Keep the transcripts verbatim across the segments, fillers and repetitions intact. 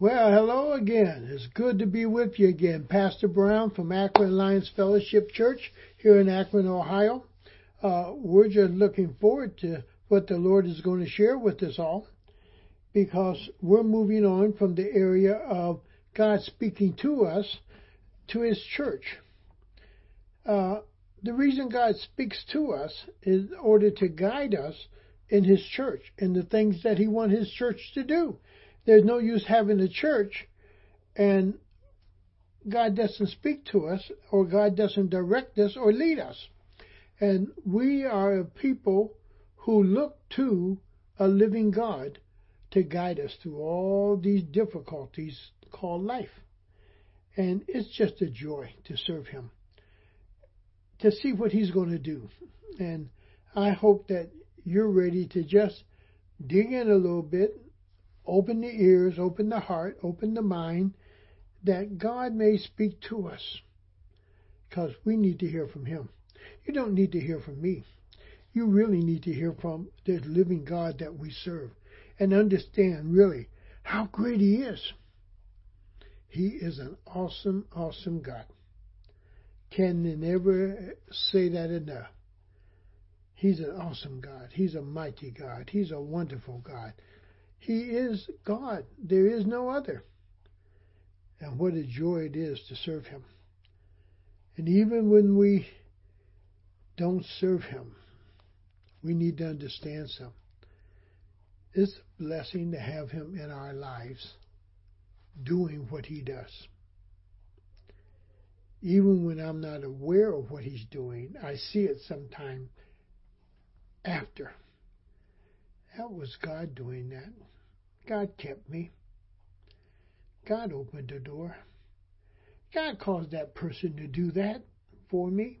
Well, hello again. It's good to be with you again. Pastor Brown from Akron Alliance Fellowship Church here in Akron, Ohio. Uh, we're just looking forward to what the Lord is going to share with us all, because we're moving on from the area of God speaking to us to His church. Uh, the reason God speaks to us is in order to guide us in His church and the things that He wants His church to do. There's no use having a church and God doesn't speak to us, or God doesn't direct us or lead us. And we are a people who look to a living God to guide us through all these difficulties called life. And it's just a joy to serve Him, to see what He's going to do. And I hope that you're ready to just dig in a little bit. Open the ears, open the heart, open the mind, that God may speak to us, because we need to hear from Him. You don't need to hear from me. You really need to hear from the living God that we serve, and understand really how great He is. He is an awesome, awesome God. Can never say that enough. He's an awesome God. He's a mighty God. He's a wonderful God. He is God. There is no other. And what a joy it is to serve Him. And even when we don't serve Him, we need to understand something. It's a blessing to have Him in our lives, doing what He does. Even when I'm not aware of what He's doing, I see it sometime after. That was God doing that. God kept me. God opened the door. God caused that person to do that for me.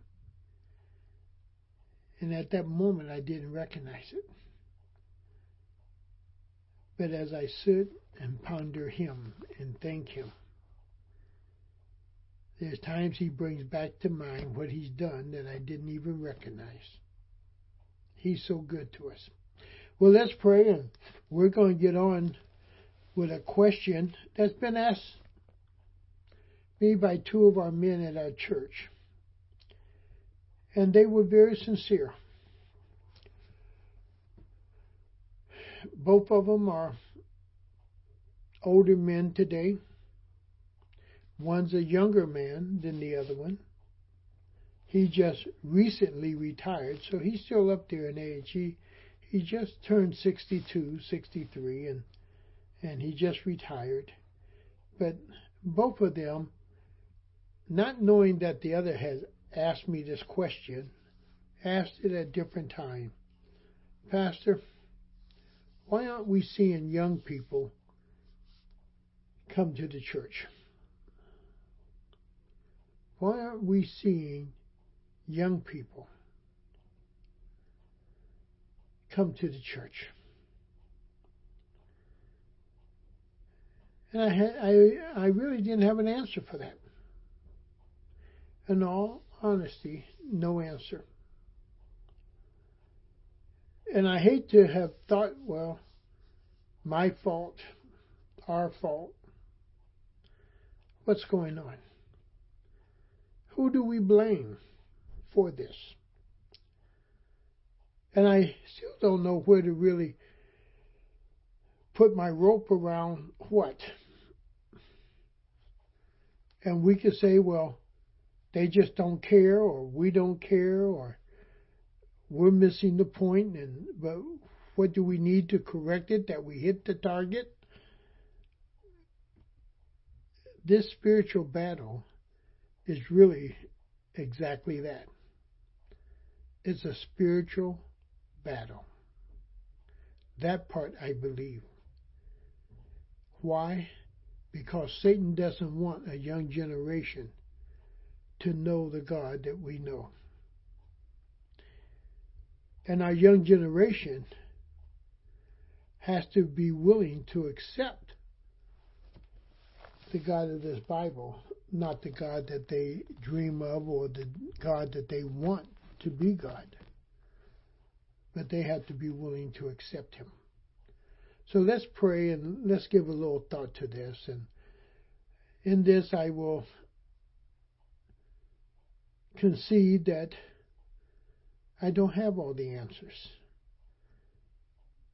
And at that moment, I didn't recognize it. But as I sit and ponder Him and thank Him, there's times He brings back to mind what He's done that I didn't even recognize. He's so good to us. Well, let's pray, and we're going to get on with a question that's been asked me by two of our men at our church. And they were very sincere. Both of them are older men today. One's a younger man than the other one. He just recently retired, so he's still up there in age. He He just turned sixty-two, sixty-three, and and he just retired. But both of them, not knowing that the other has asked me this question, asked it at different times. Pastor, why aren't we seeing young people come to the church? Why aren't we seeing young people come to the church? And I, had, I, I really didn't have an answer for that. In all honesty, no answer. And I hate to have thought, well, my fault, our fault. What's going on? Who do we blame for this? And I still don't know where to really put my rope around what. And we could say, well, they just don't care, or we don't care, or we're missing the point, and but what do we need to correct it that we hit the target? This spiritual battle is really exactly that. It's a spiritual battle. Battle. That part I believe. Why? Because Satan doesn't want a young generation to know the God that we know. And our young generation has to be willing to accept the God of this Bible, not the God that they dream of or the God that they want to be God. But they have to be willing to accept Him. So let's pray and let's give a little thought to this. And in this, I will concede that I don't have all the answers.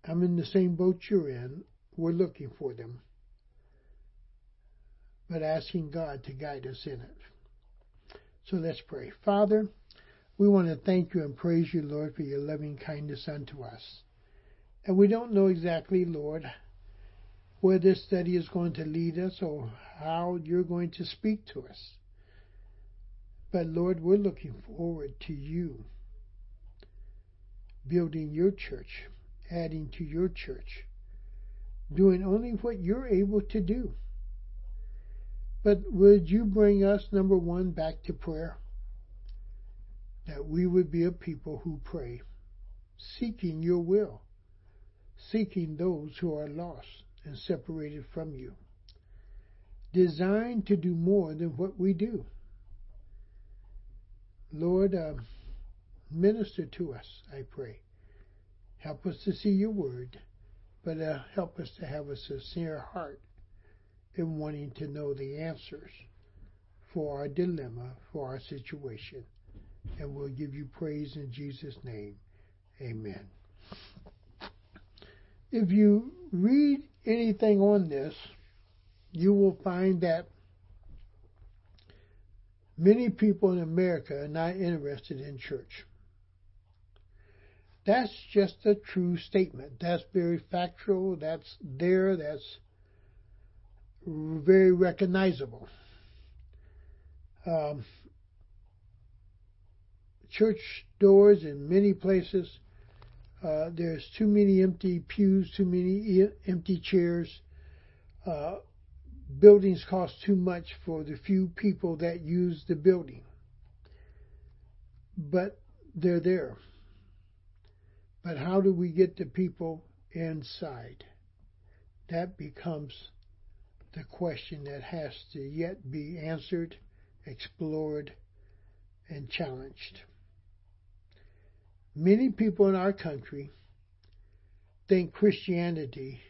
I'm in the same boat you're in. We're looking for them, but asking God to guide us in it. So let's pray. Father, we want to thank you and praise you, Lord, for your loving kindness unto us. And we don't know exactly, Lord, where this study is going to lead us or how you're going to speak to us. But, Lord, we're looking forward to you building your church, adding to your church, doing only what you're able to do. But would you bring us, number one, back to prayer? That we would be a people who pray, seeking your will, seeking those who are lost and separated from you, designed to do more than what we do. Lord, uh, minister to us, I pray. Help us to see your word, but uh, help us to have a sincere heart in wanting to know the answers for our dilemma, for our situation. And we'll give you praise in Jesus' name. Amen. If you read anything on this, you will find that many people in America are not interested in church. That's just a true statement. That's very factual. That's there. That's very recognizable. Um, church doors in many places. Uh, there's too many empty pews, too many e- empty chairs. Uh, buildings cost too much for the few people that use the building. But they're there. But how do we get the people inside? That becomes the question that has to yet be answered, explored, and challenged. Many people in our country think Christianity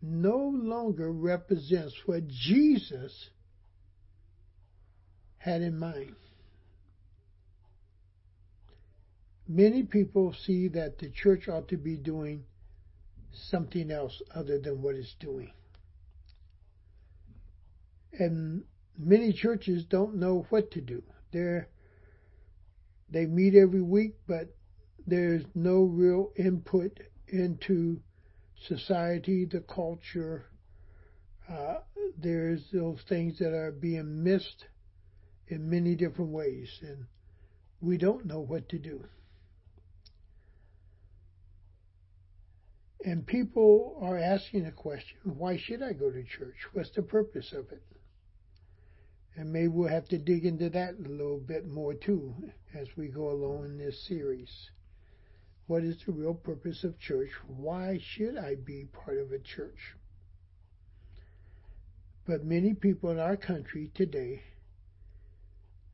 no longer represents what Jesus had in mind. Many people see that the church ought to be doing something else other than what it's doing. And many churches don't know what to do. They're, they meet every week, but there's no real input into society, the culture. Uh, there's those things that are being missed in many different ways, and we don't know what to do. And people are asking the question, why should I go to church? What's the purpose of it? And maybe we'll have to dig into that a little bit more, too, as we go along in this series. What is the real purpose of church? Why should I be part of a church? But many people in our country today,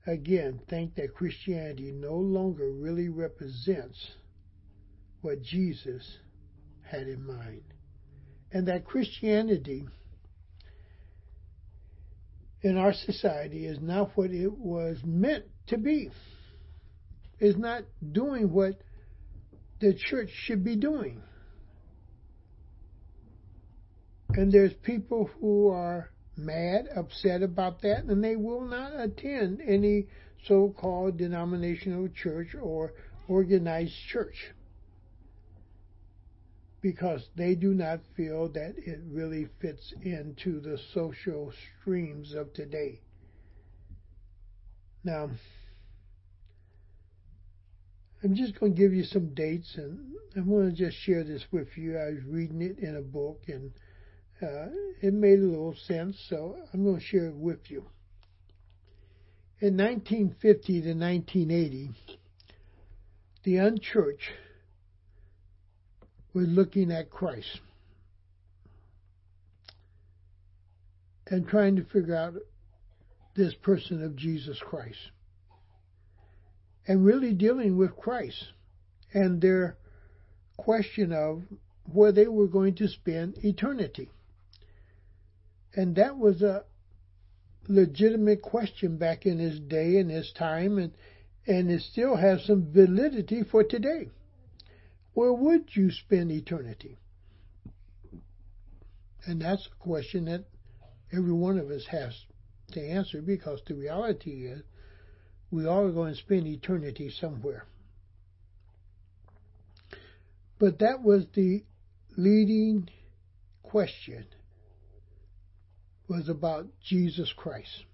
again, think that Christianity no longer really represents what Jesus had in mind. And that Christianity in our society is not what it was meant to be. It's not doing what the church should be doing. And there's people who are mad, upset about that, and they will not attend any so-called denominational church or organized church, because they do not feel that it really fits into the social streams of today. Now, I'm just going to give you some dates, and I want to just share this with you. I was reading it in a book, and uh, it made a little sense, so I'm going to share it with you. In nineteen fifty to nineteen eighty, the unchurched was looking at Christ and trying to figure out this person of Jesus Christ, and really dealing with Christ and their question of where they were going to spend eternity. And that was a legitimate question back in his day and his time, and, and it still has some validity for today. Where would you spend eternity? And that's a question that every one of us has to answer, because the reality is we all are going to spend eternity somewhere. But that was the leading question, was about Jesus Christ.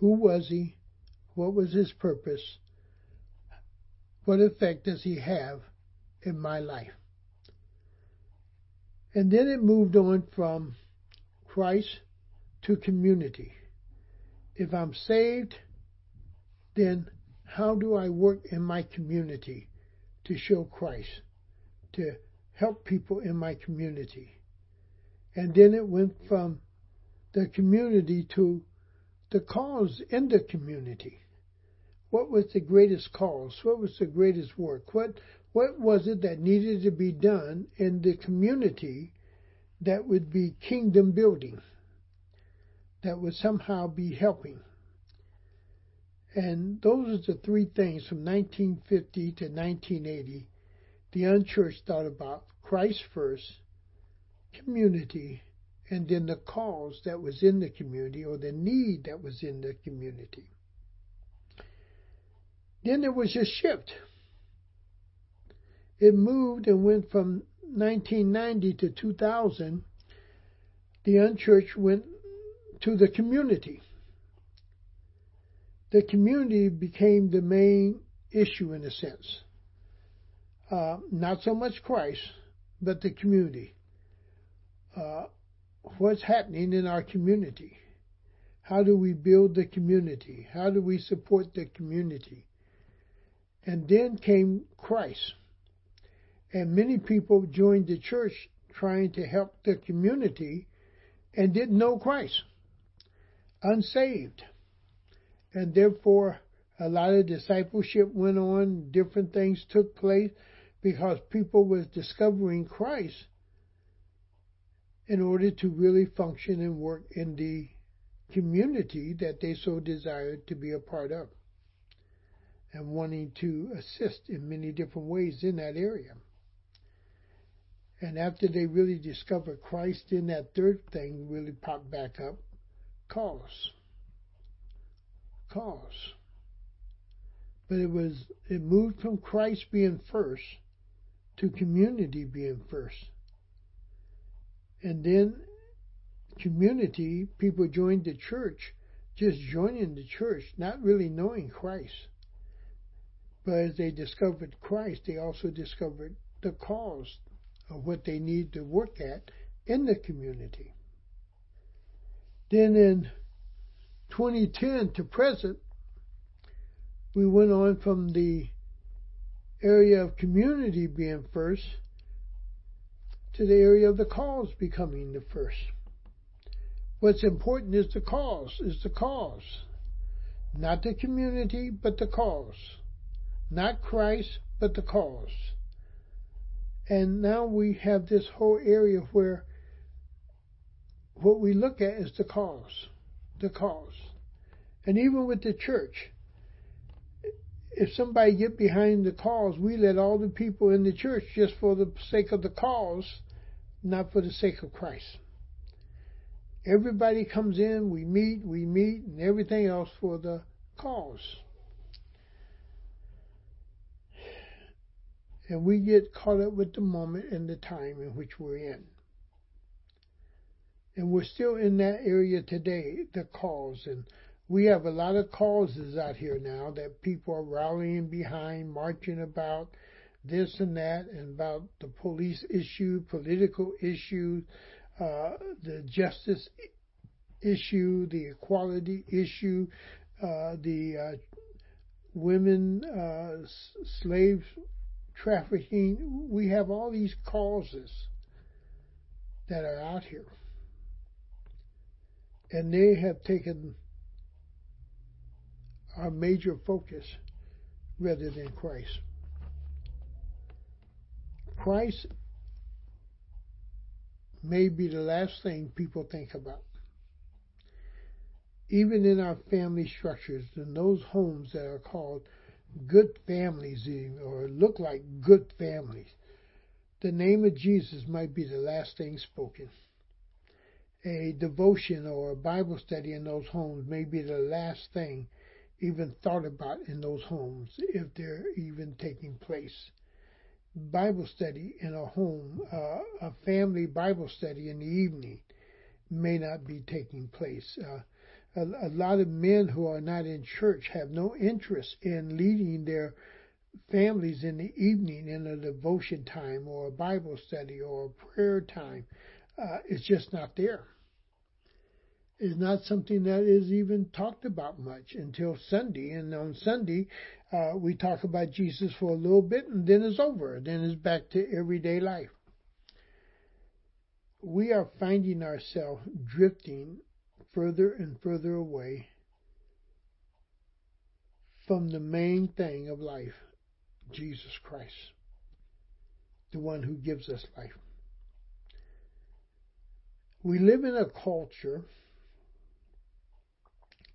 Who was he? What was his purpose? What effect does he have in my life? And then it moved on from Christ to community. If I'm saved, then how do I work in my community to show Christ, to help people in my community? And then it went from the community to the cause in the community. What was the greatest cause? What was the greatest work? What what was it that needed to be done in the community that would be kingdom building, that would somehow be helping? And those are the three things from nineteen fifty to nineteen eighty. The unchurched thought about Christ first, community, and then the cause that was in the community, or the need that was in the community. Then there was a shift. It moved and went from nineteen ninety to two thousand. The unchurched went to the community. The community became the main issue in a sense. Uh, not so much Christ, but the community. Uh, what's happening in our community? How do we build the community? How do we support the community? And then came Christ. And many people joined the church trying to help the community and didn't know Christ. Unsaved. And therefore, a lot of discipleship went on. Different things took place because people was discovering Christ in order to really function and work in the community that they so desired to be a part of, and wanting to assist in many different ways in that area. And after they really discovered Christ, then that third thing really popped back up, cause. Cause. But it was it moved from Christ being first to community being first. And then community, people joined the church, just joining the church, not really knowing Christ. But as they discovered Christ, they also discovered the cause of what they need to work at in the community. Then in twenty ten to present, we went on from the area of community being first to the area of the cause becoming the first. What's important is the cause, is the cause. Not the community, but the cause. Not Christ, but the cause. And now we have this whole area where what we look at is the cause. The cause. And even with the church, if somebody get behind the cause, we let all the people in the church just for the sake of the cause, not for the sake of Christ. Everybody comes in, we meet, we meet, and everything else for the cause. And we get caught up with the moment and the time in which we're in. And we're still in that area today, the cause. And we have a lot of causes out here now that people are rallying behind, marching about this and that, and about the police issue, political issue, uh, the justice issue, the equality issue, uh, the uh, women, uh, slave trafficking. We have all these causes that are out here. And they have taken our major focus rather than Christ. Christ may be the last thing people think about. Even in our family structures, in those homes that are called good families or look like good families, the name of Jesus might be the last thing spoken. A devotion or a Bible study in those homes may be the last thing even thought about in those homes, if they're even taking place. Bible study in a home, uh, a family Bible study in the evening may not be taking place. Uh, a, a lot of men who are not in church have no interest in leading their families in the evening in a devotion time or a Bible study or a prayer time. Uh, it's just not there. Is not something that is even talked about much until Sunday. And on Sunday, uh, we talk about Jesus for a little bit, and then it's over. Then it's back to everyday life. We are finding ourselves drifting further and further away from the main thing of life, Jesus Christ, the one who gives us life. We live in a culture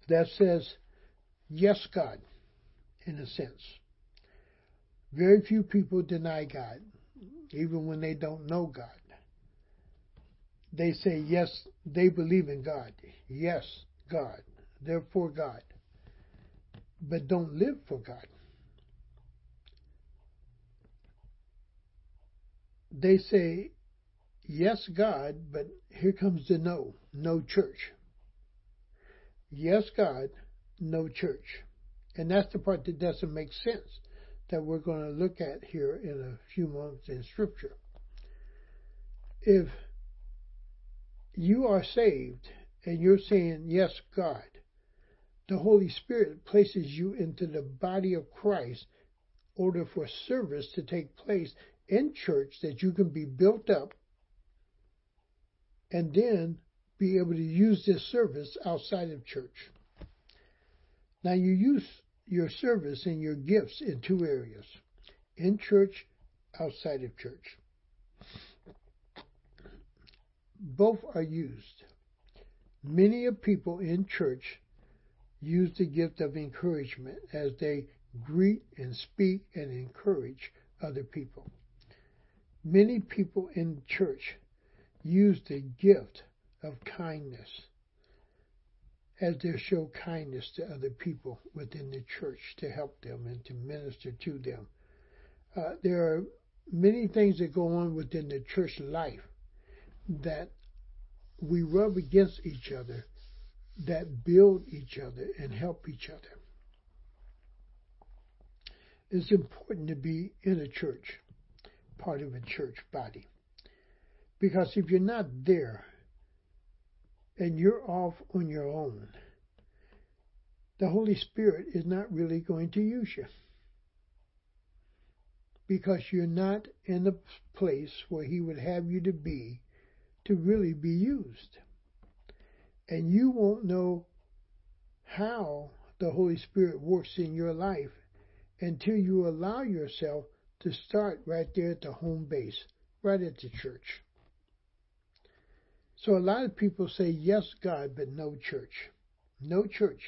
that says, yes, God, in a sense. Very few people deny God, even when they don't know God. They say, yes, they believe in God. Yes, God. They're for God. But don't live for God. They say, yes, God, but here comes the no, no church. Yes, God, no church. And that's the part that doesn't make sense that we're going to look at here in a few months in Scripture. If you are saved and you're saying, yes, God, the Holy Spirit places you into the body of Christ in order for service to take place in church that you can be built up and then be able to use this service outside of church. Now, you use your service and your gifts in two areas, in church, outside of church. Both are used. Many of people in church use the gift of encouragement as they greet and speak and encourage other people. Many people in church use the gift of kindness as they show kindness to other people within the church to help them and to minister to them. Uh, there are many things that go on within the church life that we rub against each other, that build each other and help each other. It's important to be in a church, part of a church body. Because if you're not there and you're off on your own, the Holy Spirit is not really going to use you. Because you're not in the place where He would have you to be to really be used. And you won't know how the Holy Spirit works in your life until you allow yourself to start right there at the home base, right at the church. So a lot of people say, yes, God, but no church. No church.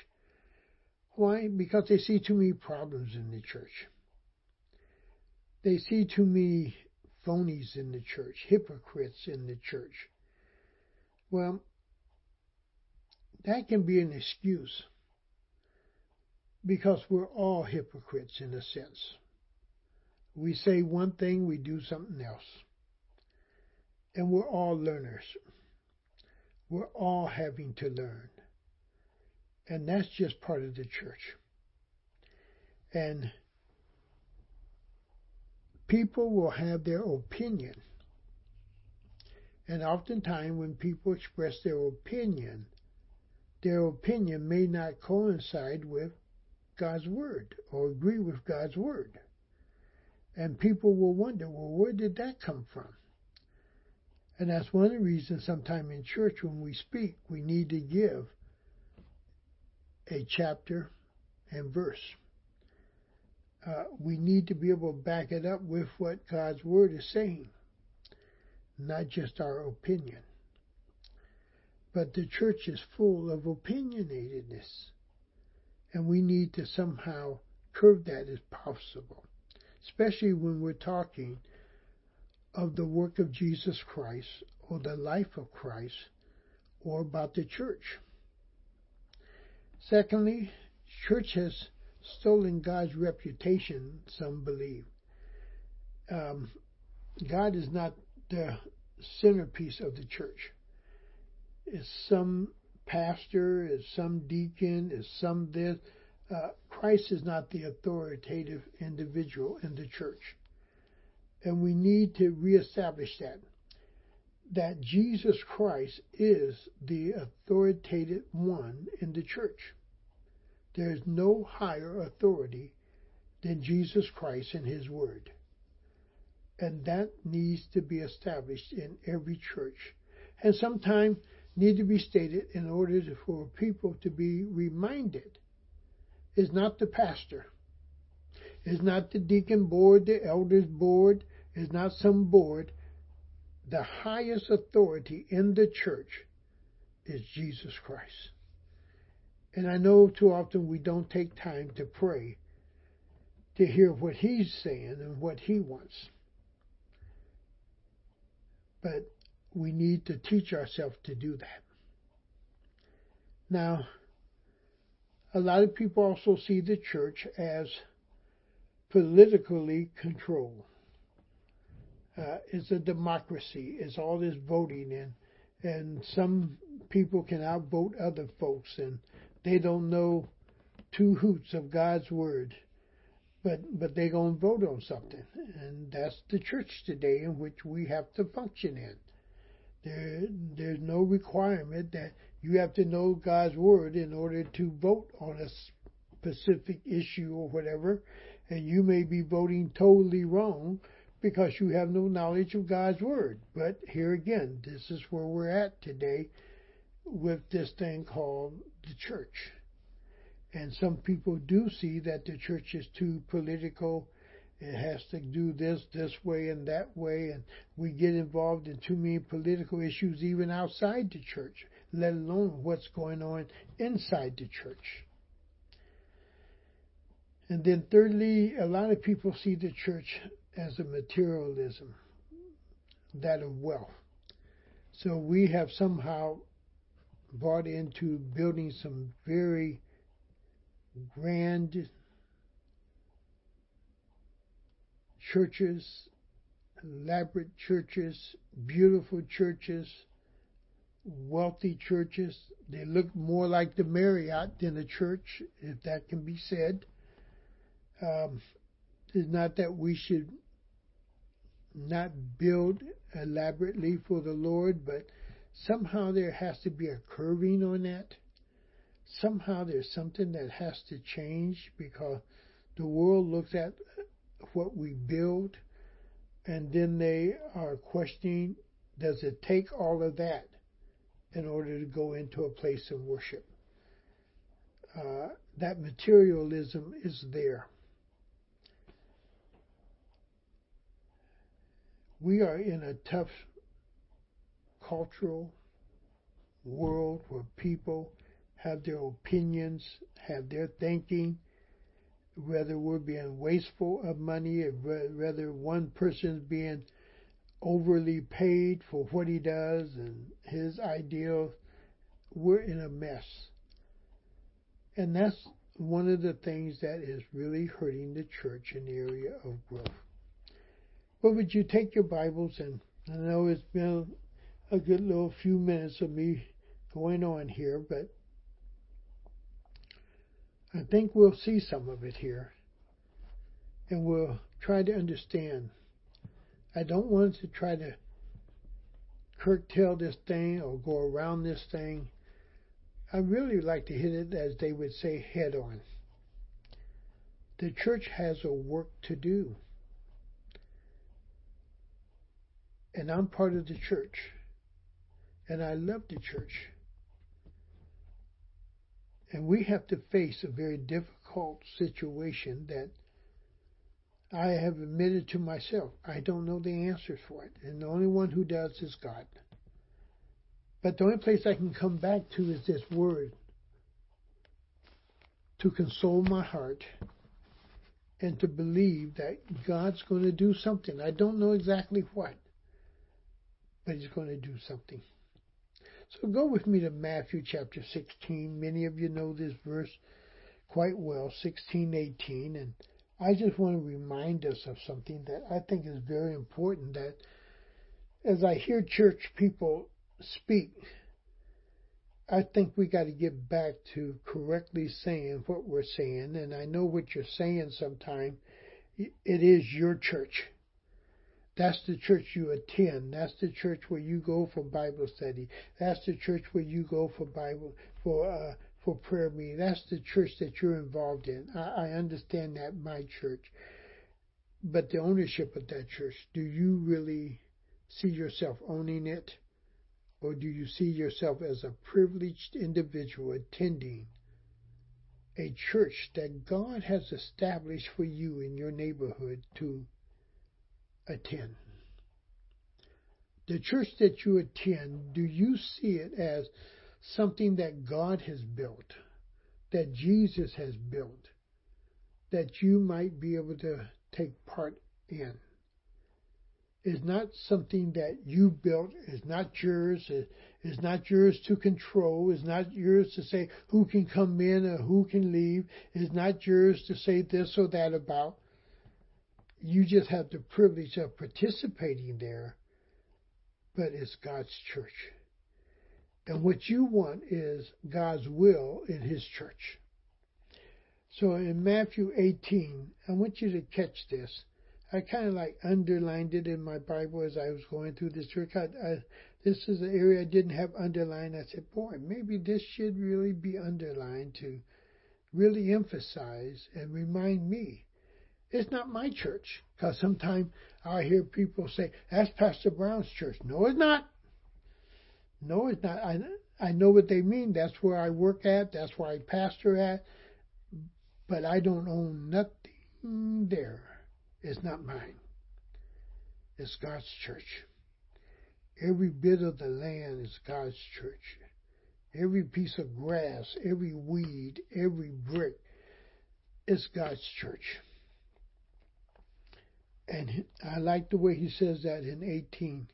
Why? Because they see too many problems in the church. They see too many phonies in the church, hypocrites in the church. Well, that can be an excuse because we're all hypocrites in a sense. We say one thing, we do something else. And we're all learners. We're all having to learn. And that's just part of the church. And people will have their opinion. And oftentimes when people express their opinion, their opinion may not coincide with God's word or agree with God's word. And people will wonder, well, where did that come from? And that's one of the reasons sometimes in church when we speak, we need to give a chapter and verse. Uh, we need to be able to back it up with what God's word is saying. not just our opinion. But the church is full of opinionatedness, and we need to somehow curb that if possible, especially when we're talking of the work of Jesus Christ or the life of Christ or about the church. Secondly, church has stolen God's reputation, some believe. Um, God is not the centerpiece of the church. It's some pastor, it's some deacon, it's some this. Uh, Christ is not the authoritative individual in the church. And we need to reestablish that, that Jesus Christ is the authoritative one in the church. There is no higher authority than Jesus Christ and His Word. And that needs to be established in every church. And sometimes need to be stated in order for people to be reminded. It's not the pastor. It's not the deacon board, the elders board. It's not some board. The highest authority in the church is Jesus Christ. And I know too often we don't take time to pray, to hear what He's saying and what He wants. But we need to teach ourselves to do that. Now, a lot of people also see the church as politically controlled. Uh, it's a democracy. It's all this voting, and and some people can outvote other folks, and they don't know two hoots of God's word, but but they're going to vote on something, and that's the church today in which we have to function in. There, there's no requirement that you have to know God's word in order to vote on a specific issue or whatever, and you may be voting totally wrong because you have no knowledge of God's word. But here again, this is where we're at today with this thing called the church. And some people do see that the church is too political. It has to do this, this way, and that way. And we get involved in too many political issues even outside the church, let alone what's going on inside the church. And then thirdly, a lot of people see the church as a materialism, that of wealth. So we have somehow bought into building some very grand churches, elaborate churches, beautiful churches, wealthy churches. They look more like the Marriott than a church, if that can be said. Um, it's not that we should not build elaborately for the Lord, but somehow there has to be a curving on that. Somehow there's something that has to change, because the world looks at what we build and then they are questioning, does it take all of that in order to go into a place of worship? Uh, that materialism is there. We are in a tough cultural world where people have their opinions, have their thinking, whether we're being wasteful of money, or whether one person's being overly paid for what he does and his ideals. We're in a mess. And that's one of the things that is really hurting the church in the area of growth. Well, would you take your Bibles, and I know it's been a good little few minutes of me going on here, but I think we'll see some of it here, and we'll try to understand. I don't want to try to curtail this thing or go around this thing. I really like to hit it, as they would say, head on. The church has a work to do, and I'm part of the church, and I love the church. And we have to face a very difficult situation that I have admitted to myself, I don't know the answers for it. And the only one who does is God. But the only place I can come back to is this word to console my heart and to believe that God's going to do something. I don't know exactly what, but he's going to do something. So go with me to Matthew chapter sixteen. Many of you know this verse quite well, sixteen eighteen. And I just want to remind us of something that I think is very important, that as I hear church people speak, I think we got to get back to correctly saying what we're saying. And I know what you're saying sometime. It is your church. That's the church you attend. That's the church where you go for Bible study. That's the church where you go for Bible for uh, for prayer meeting. That's the church that you're involved in. I, I understand that, my church. But the ownership of that church, do you really see yourself owning it? Or do you see yourself as a privileged individual attending a church that God has established for you in your neighborhood to attend? The church that you attend, do you see it as something that God has built, that Jesus has built, that you might be able to take part in? It's not something that you built. It's not yours. It's not yours to control. It's not yours to say who can come in or who can leave. It's not yours to say this or that about. You just have the privilege of participating there, but it's God's church. And what you want is God's will in his church. So in Matthew eighteen, I want you to catch this. I kind of like underlined it in my Bible as I was going through this church. I, I, this is an area I didn't have underlined. I said, boy, maybe this should really be underlined to really emphasize and remind me. It's not my church, because sometimes I hear people say, that's Pastor Brown's church. No, it's not. No, it's not. I, I know what they mean. That's where I work at. That's where I pastor at. But I don't own nothing there. It's not mine. It's God's church. Every bit of the land is God's church. Every piece of grass, every weed, every brick is God's church. And I like the way he says that in eighteen.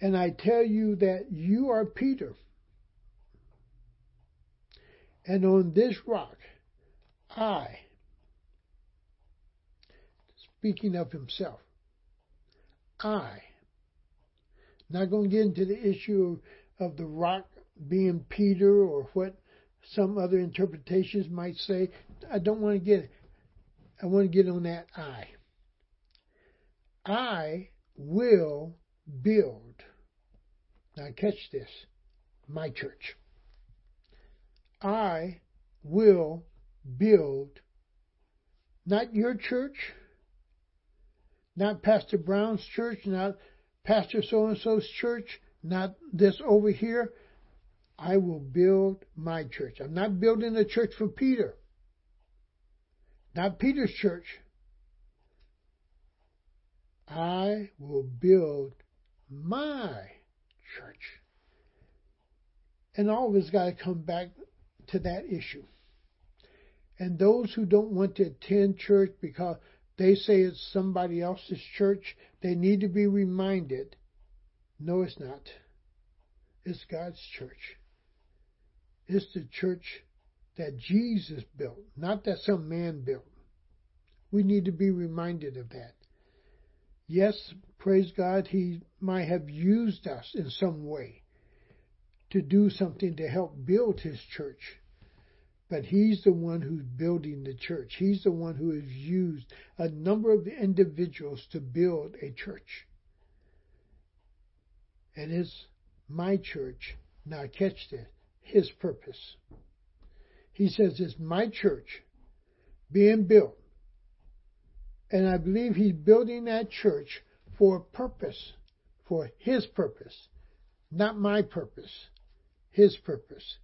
And I tell you that you are Peter. And on this rock, I, speaking of himself, I, not going to get into the issue of the rock being Peter or what some other interpretations might say. I don't want to get it. I want to get on that I. I will build, now catch this, my church. I will build, not your church, not Pastor Brown's church, not Pastor so-and-so's church, not this over here. I will build my church. I'm not building a church for Peter. Not Peter's church. I will build my church. And all of us got to come back to that issue. And those who don't want to attend church because they say it's somebody else's church, they need to be reminded, no, it's not. It's God's church. It's the church that Jesus built, not that some man built. We need to be reminded of that. Yes, praise God, he might have used us in some way to do something to help build his church. But he's the one who's building the church. He's the one who has used a number of individuals to build a church. And it's my church. Now catch this, his purpose. He says it's my church being built. And I believe he's building that church for a purpose, for his purpose, not my purpose, his purpose.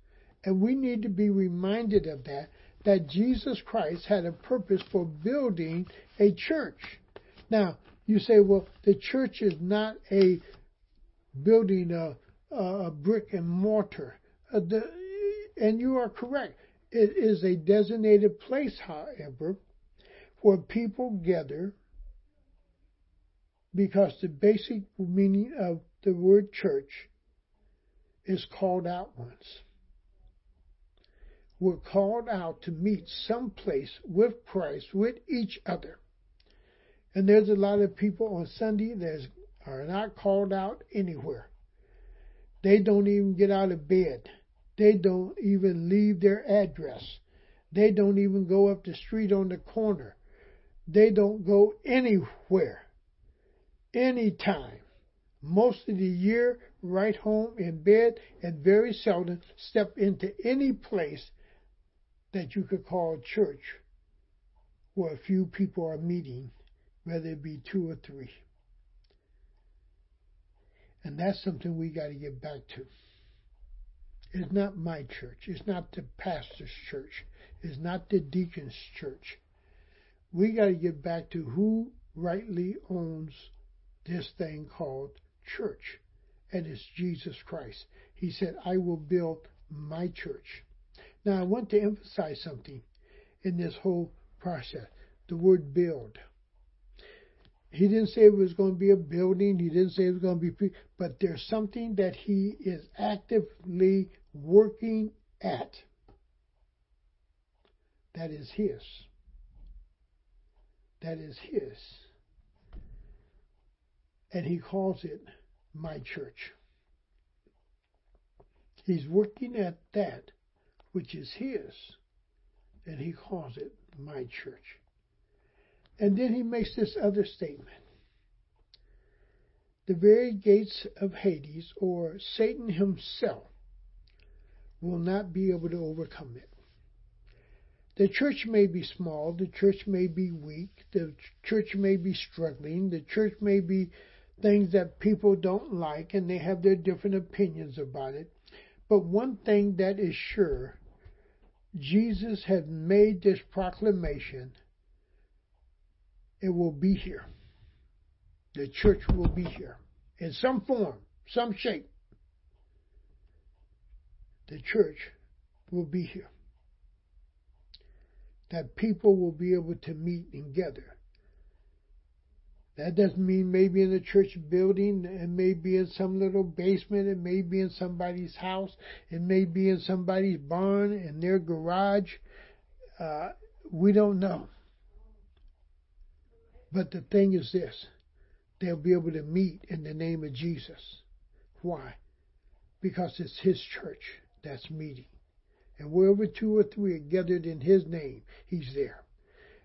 And we need to be reminded of that, that Jesus Christ had a purpose for building a church. Now, you say, well, the church is not a building a, a brick and mortar. Uh, the, and you are correct. It is a designated place, however, where people gather, because the basic meaning of the word church is called out ones. We're called out to meet someplace with Christ, with each other. And there's a lot of people on Sunday that are not called out anywhere. They don't even get out of bed. They don't even leave their address. They don't even go up the street on the corner. They don't go anywhere, anytime. Most of the year, right home in bed, and very seldom step into any place that you could call church, where a few people are meeting, whether it be two or three. And that's something we got to get back to. It's not my church. It's not the pastor's church. It's not the deacon's church. We got to get back to who rightly owns this thing called church. And it's Jesus Christ. He said, I will build my church. Now, I want to emphasize something in this whole process. The word build. He didn't say it was going to be a building. He didn't say it was going to be... Pre- but there's something that he is actively working at. That is his. That is his. And he calls it my church. He's working at that which is his, and he calls it my church. And then he makes this other statement. The very gates of Hades, or Satan himself, will not be able to overcome it. The church may be small, the church may be weak, the church may be struggling, the church may be things that people don't like, and they have their different opinions about it. But one thing that is sure, Jesus has made this proclamation. It will be here. The church will be here in some form, some shape. The church will be here. That people will be able to meet and gather. That doesn't mean maybe in a church building, it may be in some little basement, it may be in somebody's house, it may be in somebody's barn, in their garage. Uh, we don't know. But the thing is this, they'll be able to meet in the name of Jesus. Why? Because it's his church that's meeting. And wherever two or three are gathered in his name, he's there.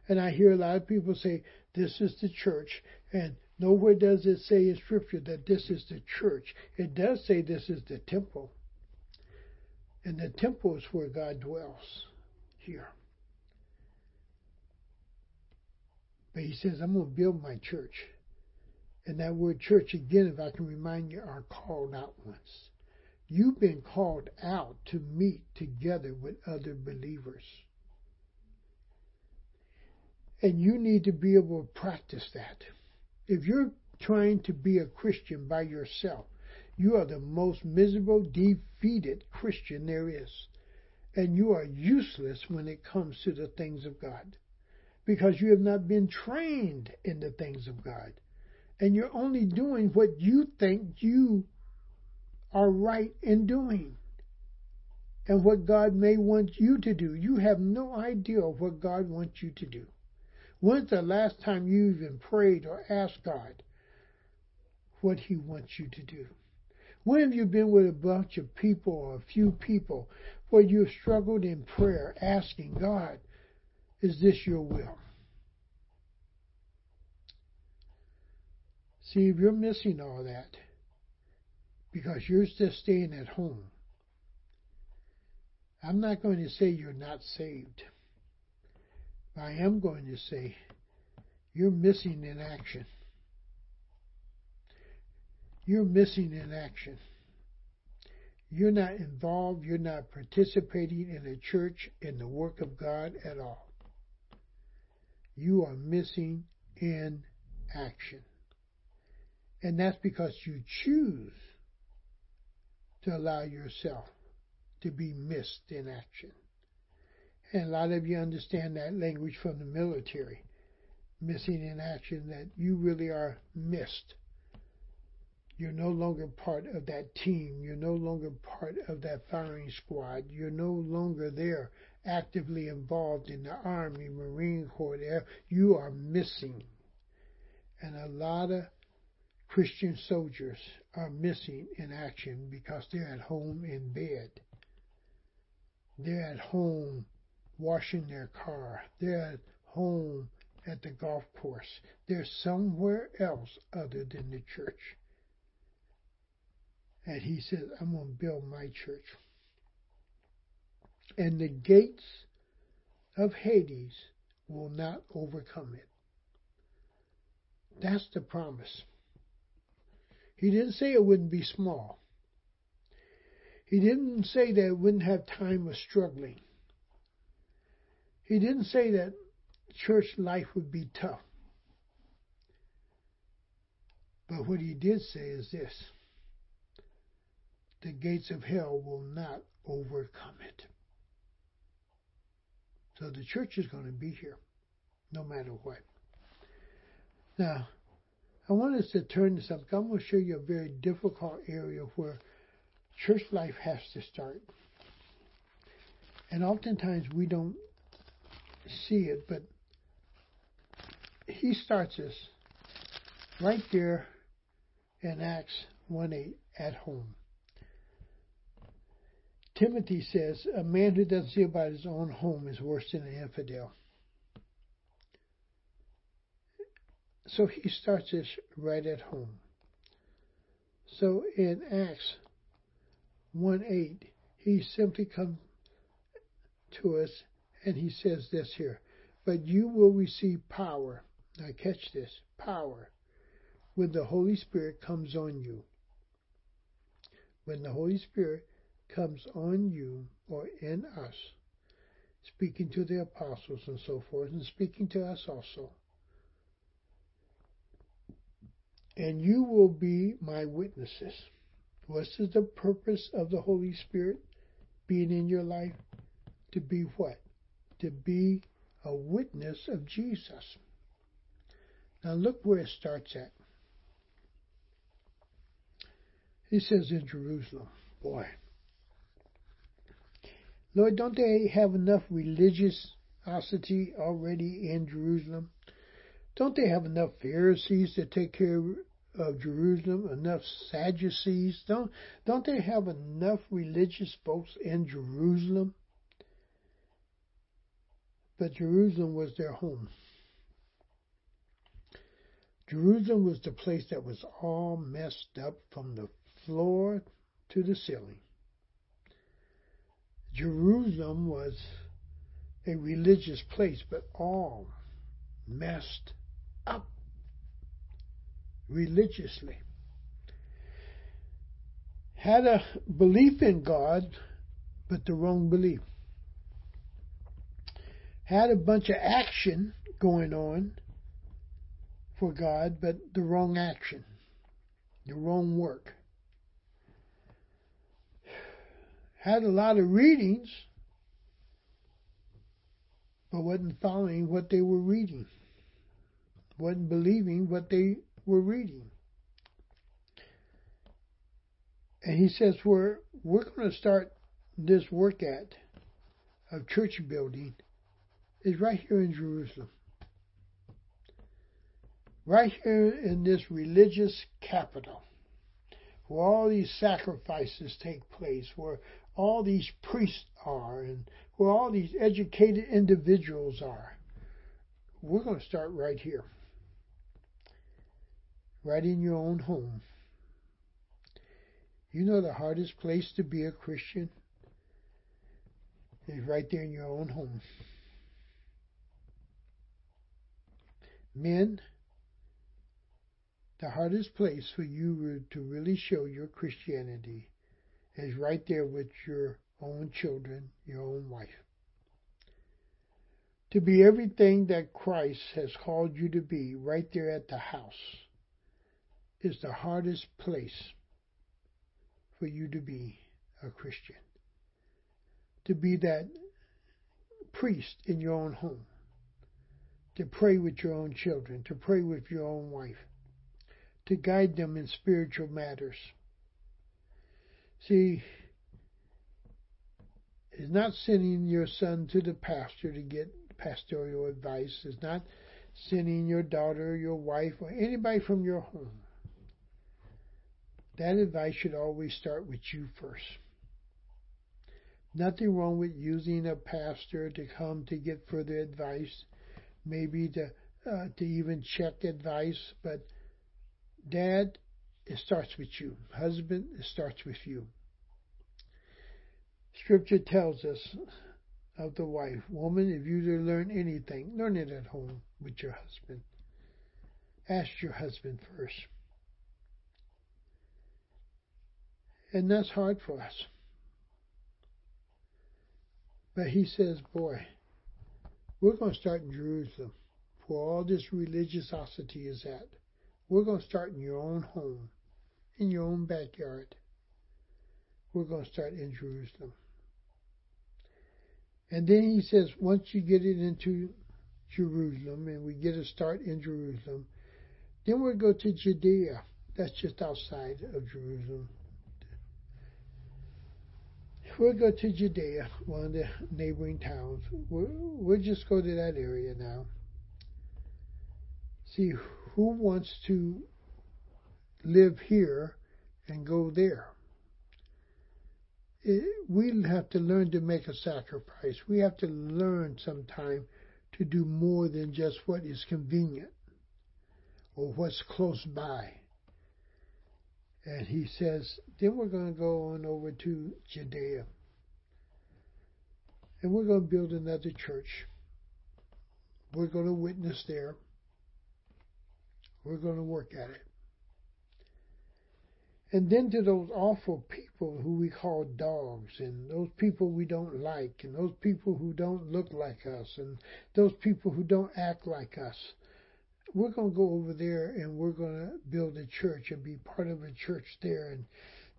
And I hear a lot of people say, this is the church. And nowhere does it say in Scripture that this is the church. It does say this is the temple. And the temple is where God dwells here. But he says, I'm going to build my church. And that word church, again, if I can remind you, are called out ones. You've been called out to meet together with other believers. And you need to be able to practice that. If you're trying to be a Christian by yourself, you are the most miserable, defeated Christian there is. And you are useless when it comes to the things of God, because you have not been trained in the things of God. And you're only doing what you think you are right in doing, and what God may want you to do. You have no idea of what God wants you to do. When's the last time you even prayed or asked God what he wants you to do? When have you been with a bunch of people or a few people where you've struggled in prayer, asking God, is this your will? See, if you're missing all that because you're just staying at home, I'm not going to say you're not saved. I am going to say you're missing in action. You're missing in action. You're not involved. You're not participating in the church and the work of God at all. You are missing in action. And that's because you choose to allow yourself to be missed in action. And a lot of you understand that language from the military, missing in action, that you really are missed. You're no longer part of that team. You're no longer part of that firing squad. You're no longer there actively involved in the Army, Marine Corps, there. You are missing. And a lot of Christian soldiers are missing in action because they're at home in bed. They're at home washing their car. They're at home at the golf course. They're somewhere else other than the church. And he says, I'm going to build my church. And the gates of Hades will not overcome it. That's the promise. He didn't say it wouldn't be small. He didn't say that it wouldn't have time of struggling. He didn't say that church life would be tough. But what he did say is this: the gates of hell will not overcome it. So the church is going to be here, no matter what. Now, I want us to turn to something. I'm going to show you a very difficult area where church life has to start. And oftentimes we don't see it, but he starts us right there in Acts one eight at home. Timothy says, a man who doesn't see about his own home is worse than an infidel. So he starts us right at home. So in Acts one eight, he simply comes to us and he says this here: but you will receive power. Now catch this, power, when the Holy Spirit comes on you. When the Holy Spirit comes on you, or in us, speaking to the apostles and so forth, and speaking to us also. And you will be my witnesses. What is the purpose of the Holy Spirit being in your life? To be what? To be a witness of Jesus. Now look where it starts at. He says in Jerusalem, boy, Lord, don't they have enough religiosity already in Jerusalem? Don't they have enough Pharisees to take care of Jerusalem? Enough Sadducees? Don't, don't they have enough religious folks in Jerusalem? But Jerusalem was their home. Jerusalem was the place that was all messed up from the floor to the ceiling. Jerusalem was a religious place, but all messed up religiously. Had a belief in God, but the wrong belief. Had a bunch of action going on for God, but the wrong action, the wrong work. Had a lot of readings, but wasn't following what they were reading. Wasn't believing what they were reading. And he says, we're, we're going to start this work at of church building is right here in Jerusalem. Right here in this religious capital, where all these sacrifices take place, where all these priests are, and where all these educated individuals are. We're going to start right here. Right in your own home. You know the hardest place to be a Christian is right there in your own home. Men, the hardest place for you to really show your Christianity is right there with your own children, your own wife. To be everything that Christ has called you to be right there at the house is the hardest place for you to be a Christian. To be that priest in your own home, to pray with your own children, to pray with your own wife, to guide them in spiritual matters. See, it's not sending your son to the pastor to get pastoral advice. It's not sending your daughter, your wife, or anybody from your home. That advice should always start with you first. Nothing wrong with using a pastor to come to get further advice, maybe to uh, to even check advice, but Dad, it starts with you. Husband, it starts with you. Scripture tells us of the wife, woman, if you to learn anything, learn it at home with your husband. Ask your husband first. And that's hard for us. But he says, boy, we're going to start in Jerusalem, where all this religiosity is at. We're going to start in your own home, in your own backyard. We're going to start in Jerusalem. And then he says, once you get it into Jerusalem, and we get a start in Jerusalem, then we'll go to Judea. That's just outside of Jerusalem. We'll go to Judea, one of the neighboring towns. We'll, we'll just go to that area now. See, who wants to live here and go there? It, we have to learn to make a sacrifice. We have to learn sometime to do more than just what is convenient or what's close by. And he says, then we're going to go on over to Judea. And we're going to build another church. We're going to witness there. We're going to work at it. And then to those awful people who we call dogs, and those people we don't like, and those people who don't look like us, and those people who don't act like us, we're going to go over there and we're going to build a church and be part of a church there. And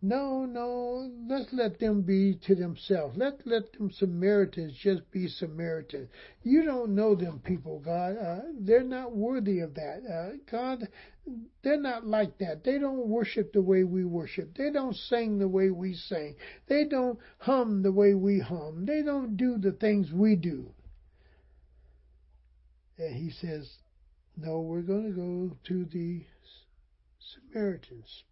no, no, let's let them be to themselves. Let let them Samaritans just be Samaritans. You don't know them people, God. Uh, they're not worthy of that. Uh, God, they're not like that. They don't worship the way we worship. They don't sing the way we sing. They don't hum the way we hum. They don't do the things we do. And he says, no, we're going to go to the Samaritans.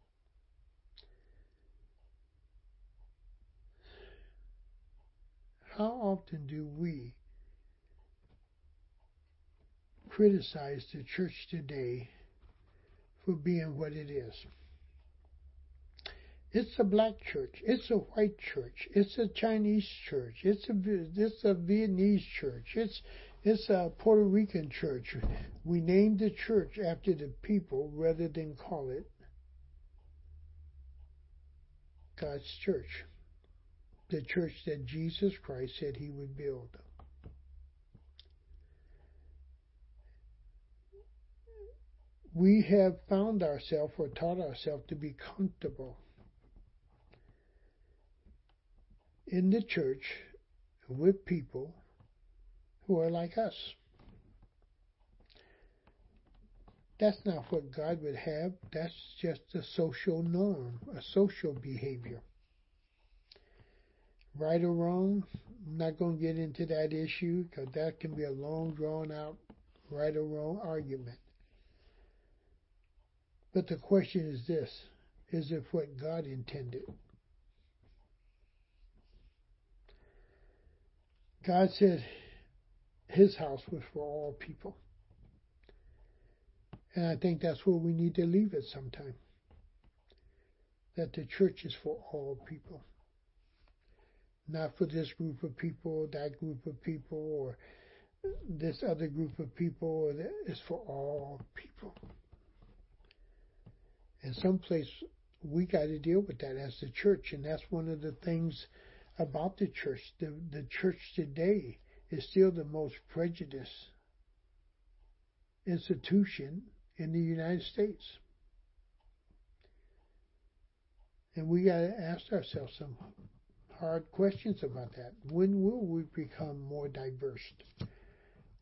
How often do we criticize the church today for being what it is? It's a black church. It's a white church. It's a Chinese church. It's a, it's a Vietnamese church. It's It's a Puerto Rican church. We named the church after the people rather than call it God's church, the church that Jesus Christ said he would build. We have found ourselves or taught ourselves to be comfortable in the church with people who are like us. That's not what God would have. That's just a social norm, a social behavior. Right or wrong, I'm not going to get into that issue because that can be a long, drawn-out right or wrong argument. But the question is this, is it what God intended? God said His house was for all people. And I think that's where we need to leave it sometime. That the church is for all people. Not for this group of people, that group of people, or this other group of people. Or that. It's for all people. And someplace we got to deal with that as the church. And that's one of the things about the church. The, the church today is still the most prejudiced institution in the United States. And we got to ask ourselves some hard questions about that. When will we become more diverse?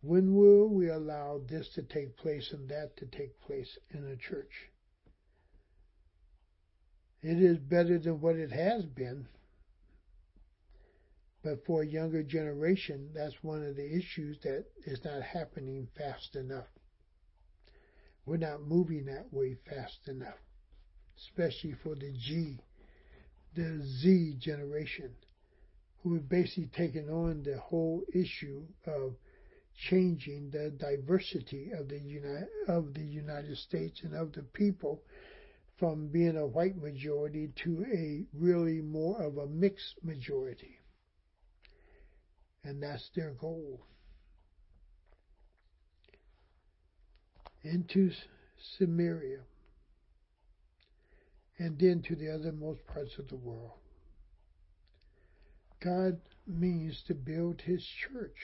When will we allow this to take place and that to take place in a church? It is better than what it has been. But for a younger generation, that's one of the issues that is not happening fast enough. We're not moving that way fast enough, especially for the G, the Z generation, who have basically taken on the whole issue of changing the diversity of the United, of the United States and of the people from being a white majority to a really more of a mixed majority. And that's their goal. Into Samaria, and then to the othermost parts of the world. God means to build his church,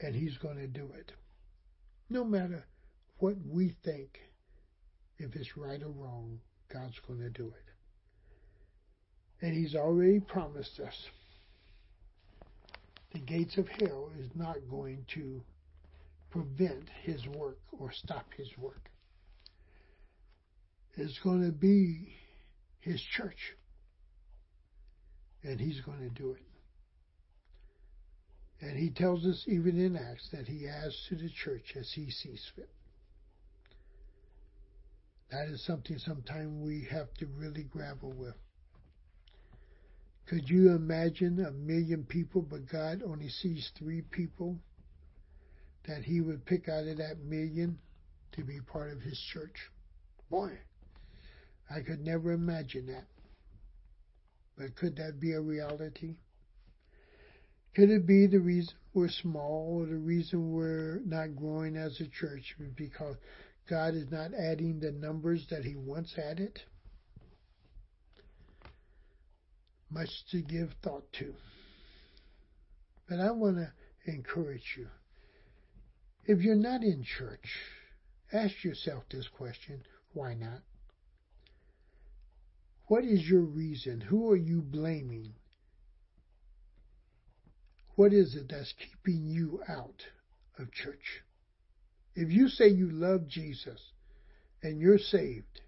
and he's going to do it. No matter what we think, if it's right or wrong, God's going to do it. And he's already promised us the gates of hell is not going to prevent his work or stop his work. It's going to be his church, and he's going to do it. And he tells us even in Acts that he adds to the church as he sees fit. That is something sometimes we have to really grapple with. Could you imagine a million people, but God only sees three people that he would pick out of that million to be part of his church? Boy, I could never imagine that. But could that be a reality? Could it be the reason we're small or the reason we're not growing as a church because God is not adding the numbers that he once added? Much to give thought to. But I want to encourage you. If you're not in church, ask yourself this question. Why not? What is your reason? Who are you blaming? What is it that's keeping you out of church? If you say you love Jesus and you're saved,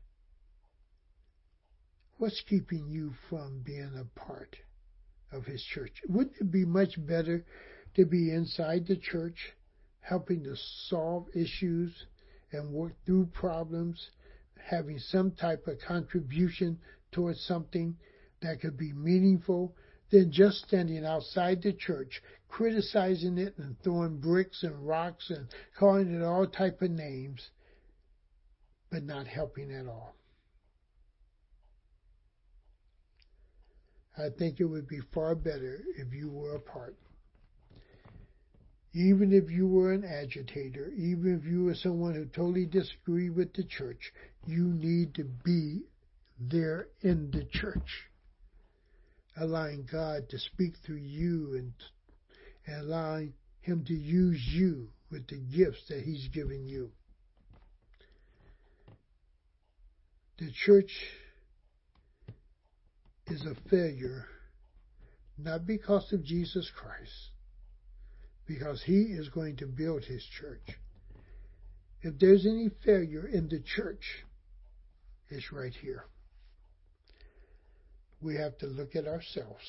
what's keeping you from being a part of his church? Wouldn't it be much better to be inside the church, helping to solve issues and work through problems, having some type of contribution towards something that could be meaningful, than just standing outside the church, criticizing it and throwing bricks and rocks and calling it all type of names, but not helping at all? I think it would be far better if you were a part. Even if you were an agitator, even if you were someone who totally disagreed with the church, you need to be there in the church, allowing God to speak through you and, and allowing him to use you with the gifts that he's given you. The church is a failure, not because of Jesus Christ, because he is going to build his church. If there's any failure in the church, it's right here. We have to look at ourselves.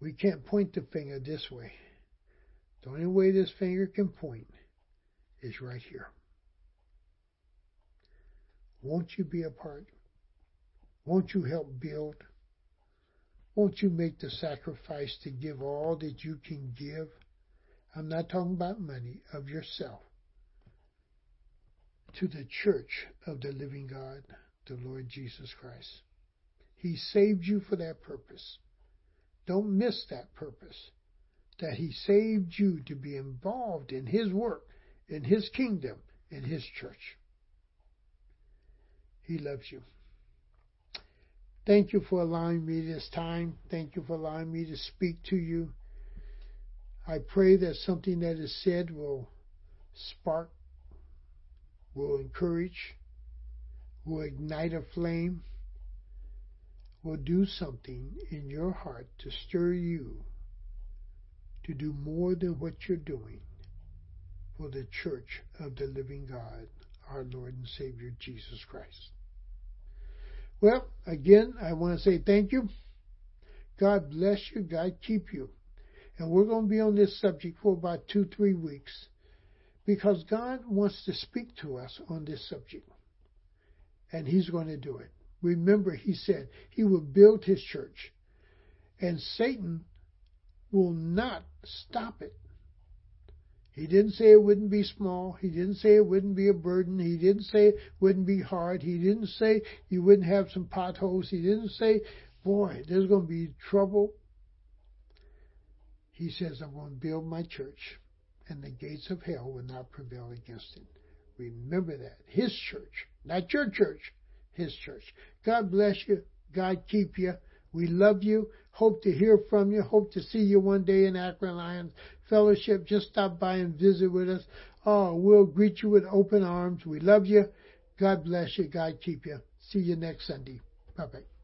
We can't point the finger this way. The only way this finger can point is right here. Won't you be a part? Won't you help build? Won't you make the sacrifice to give all that you can give? I'm not talking about money, of yourself, to the church of the living God, the Lord Jesus Christ. He saved you for that purpose. Don't miss that purpose, that he saved you to be involved in his work, in his kingdom, in his church. He loves you. Thank you for allowing me this time. Thank you for allowing me to speak to you. I pray that something that is said will spark, will encourage, will ignite a flame, will do something in your heart to stir you to do more than what you're doing for the church of the living God, our Lord and Savior, Jesus Christ. Well, again, I want to say thank you. God bless you. God keep you. And we're going to be on this subject for about two, three weeks because God wants to speak to us on this subject. And He's going to do it. Remember, He said He will build His church. And Satan will not stop it. He didn't say it wouldn't be small. He didn't say it wouldn't be a burden. He didn't say it wouldn't be hard. He didn't say you wouldn't have some potholes. He didn't say, boy, there's going to be trouble. He says, I'm going to build my church, and the gates of hell will not prevail against it. Remember that. His church, not your church, His church. God bless you. God keep you. We love you. Hope to hear from you. Hope to see you one day in Akron Alliance Fellowship. Just stop by and visit with us. Oh, we'll greet you with open arms. We love you. God bless you. God keep you. See you next Sunday. Bye-bye.